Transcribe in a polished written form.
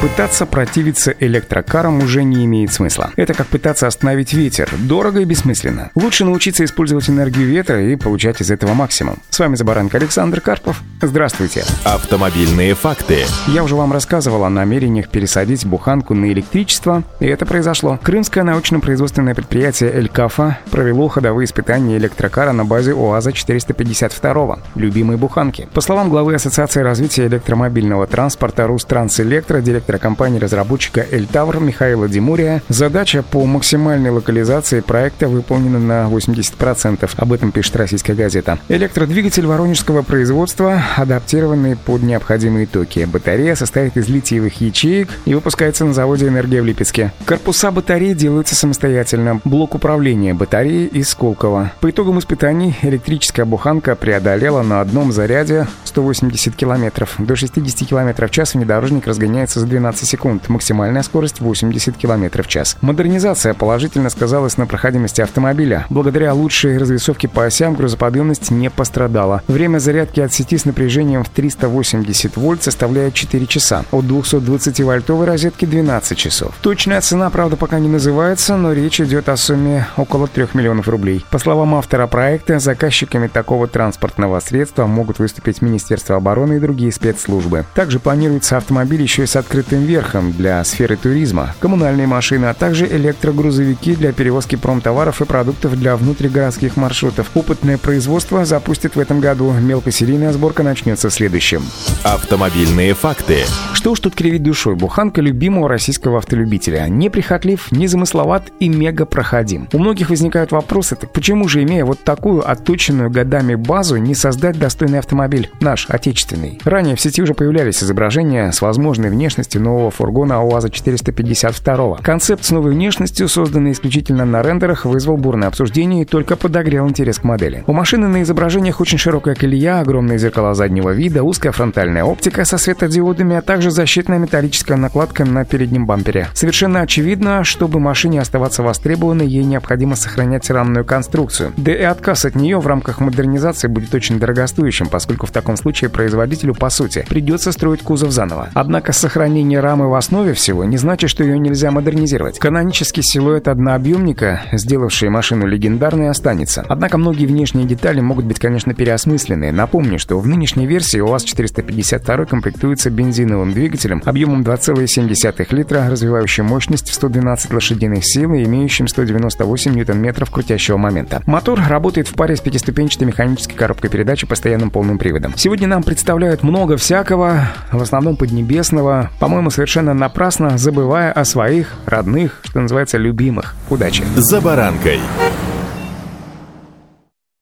Пытаться противиться электрокарам уже не имеет смысла. Это как пытаться остановить ветер. Дорого и бессмысленно. Лучше научиться использовать энергию ветра и получать из этого максимум. С вами «За баранкой» Александр Карпов. Здравствуйте. Автомобильные факты. Я уже вам рассказывал о намерениях пересадить буханку на электричество, и это произошло. Крымское научно-производственное предприятие «Элькафа» провело ходовые испытания электрокара на базе УАЗа 452-го, любимой буханки. По словам главы Ассоциации развития электромобильного транспорта «РусТрансЭлектро», директора компании-разработчика «Эльтавр» Михаила Демурия, задача по максимальной локализации проекта выполнена на 80%. Об этом пишет российская газета. Электродвигатель воронежского производства, адаптированный под необходимые токи. Батарея состоит из литиевых ячеек и выпускается на заводе «Энергия» в Липецке. Корпуса батареи делаются самостоятельно. Блок управления батареи из Сколково. По итогам испытаний электрическая буханка преодолела на одном заряде 180 км. До 60 км в час внедорожник разгоняется за 12 секунд. Максимальная скорость 80 км в час. Модернизация положительно сказалась на проходимости автомобиля. Благодаря лучшей развесовке по осям грузоподъемность не пострадала. Время зарядки от сети с напряжением в 380 вольт составляет 4 часа. От 220-вольтовой розетки 12 часов. Точная цена, правда, пока не называется, но речь идет о сумме около 3 миллионов рублей. По словам автора проекта, заказчиками такого транспортного средства могут выступить Министерство обороны и другие спецслужбы. Также планируется автомобиль еще и с открытым верхом для сферы туризма, коммунальные машины, а также электрогрузовики для перевозки промтоваров и продуктов для внутригородских маршрутов. Опытное производство запустят в этом году. Мелкосерийная сборка начнется в следующем. Автомобильные факты. Что уж тут кривить душой. Буханка любимого российского автолюбителя. Неприхотлив, незамысловат и мега проходим. У многих возникают вопросы, так почему же, имея вот такую отточенную годами базу, не создать достойный автомобиль? Наш, отечественный. Ранее в сети уже появлялись изображения с возможной внешностью нового фургона УАЗа 452-го. Концепт с новой внешностью, созданный исключительно на рендерах, вызвал бурное обсуждение и только подогрел интерес к модели. У машины на изображениях очень широкая колея, огромные зеркала заднего вида, узкая фронтальная оптика со светодиодами, а также защитная металлическая накладка на переднем бампере. Совершенно очевидно, чтобы машине оставаться востребованной, ей необходимо сохранять рамную конструкцию. Да и отказ от нее в рамках модернизации будет очень дорогостоящим, поскольку в таком случае производителю, по сути, придется строить кузов заново. Однако сохранение рамы в основе всего не значит, что ее нельзя модернизировать. Канонический силуэт однообъемника, сделавший машину легендарной, останется. Однако многие внешние детали могут быть, конечно, переосмыслены. Напомню, что в нынешней версии УАЗ 452 комплектуется бензиновым двигателем объемом 2,7 литра, развивающим мощность в 112 лошадиных сил и имеющим 198 ньютон-метров крутящего момента. Мотор работает в паре с пятиступенчатой механической коробкой передач и постоянным полным приводом. Сегодня нам представляют много всякого, в основном поднебесного, по-моему, совершенно напрасно, забывая о своих родных, что называется, любимых. Удачи! «За баранкой».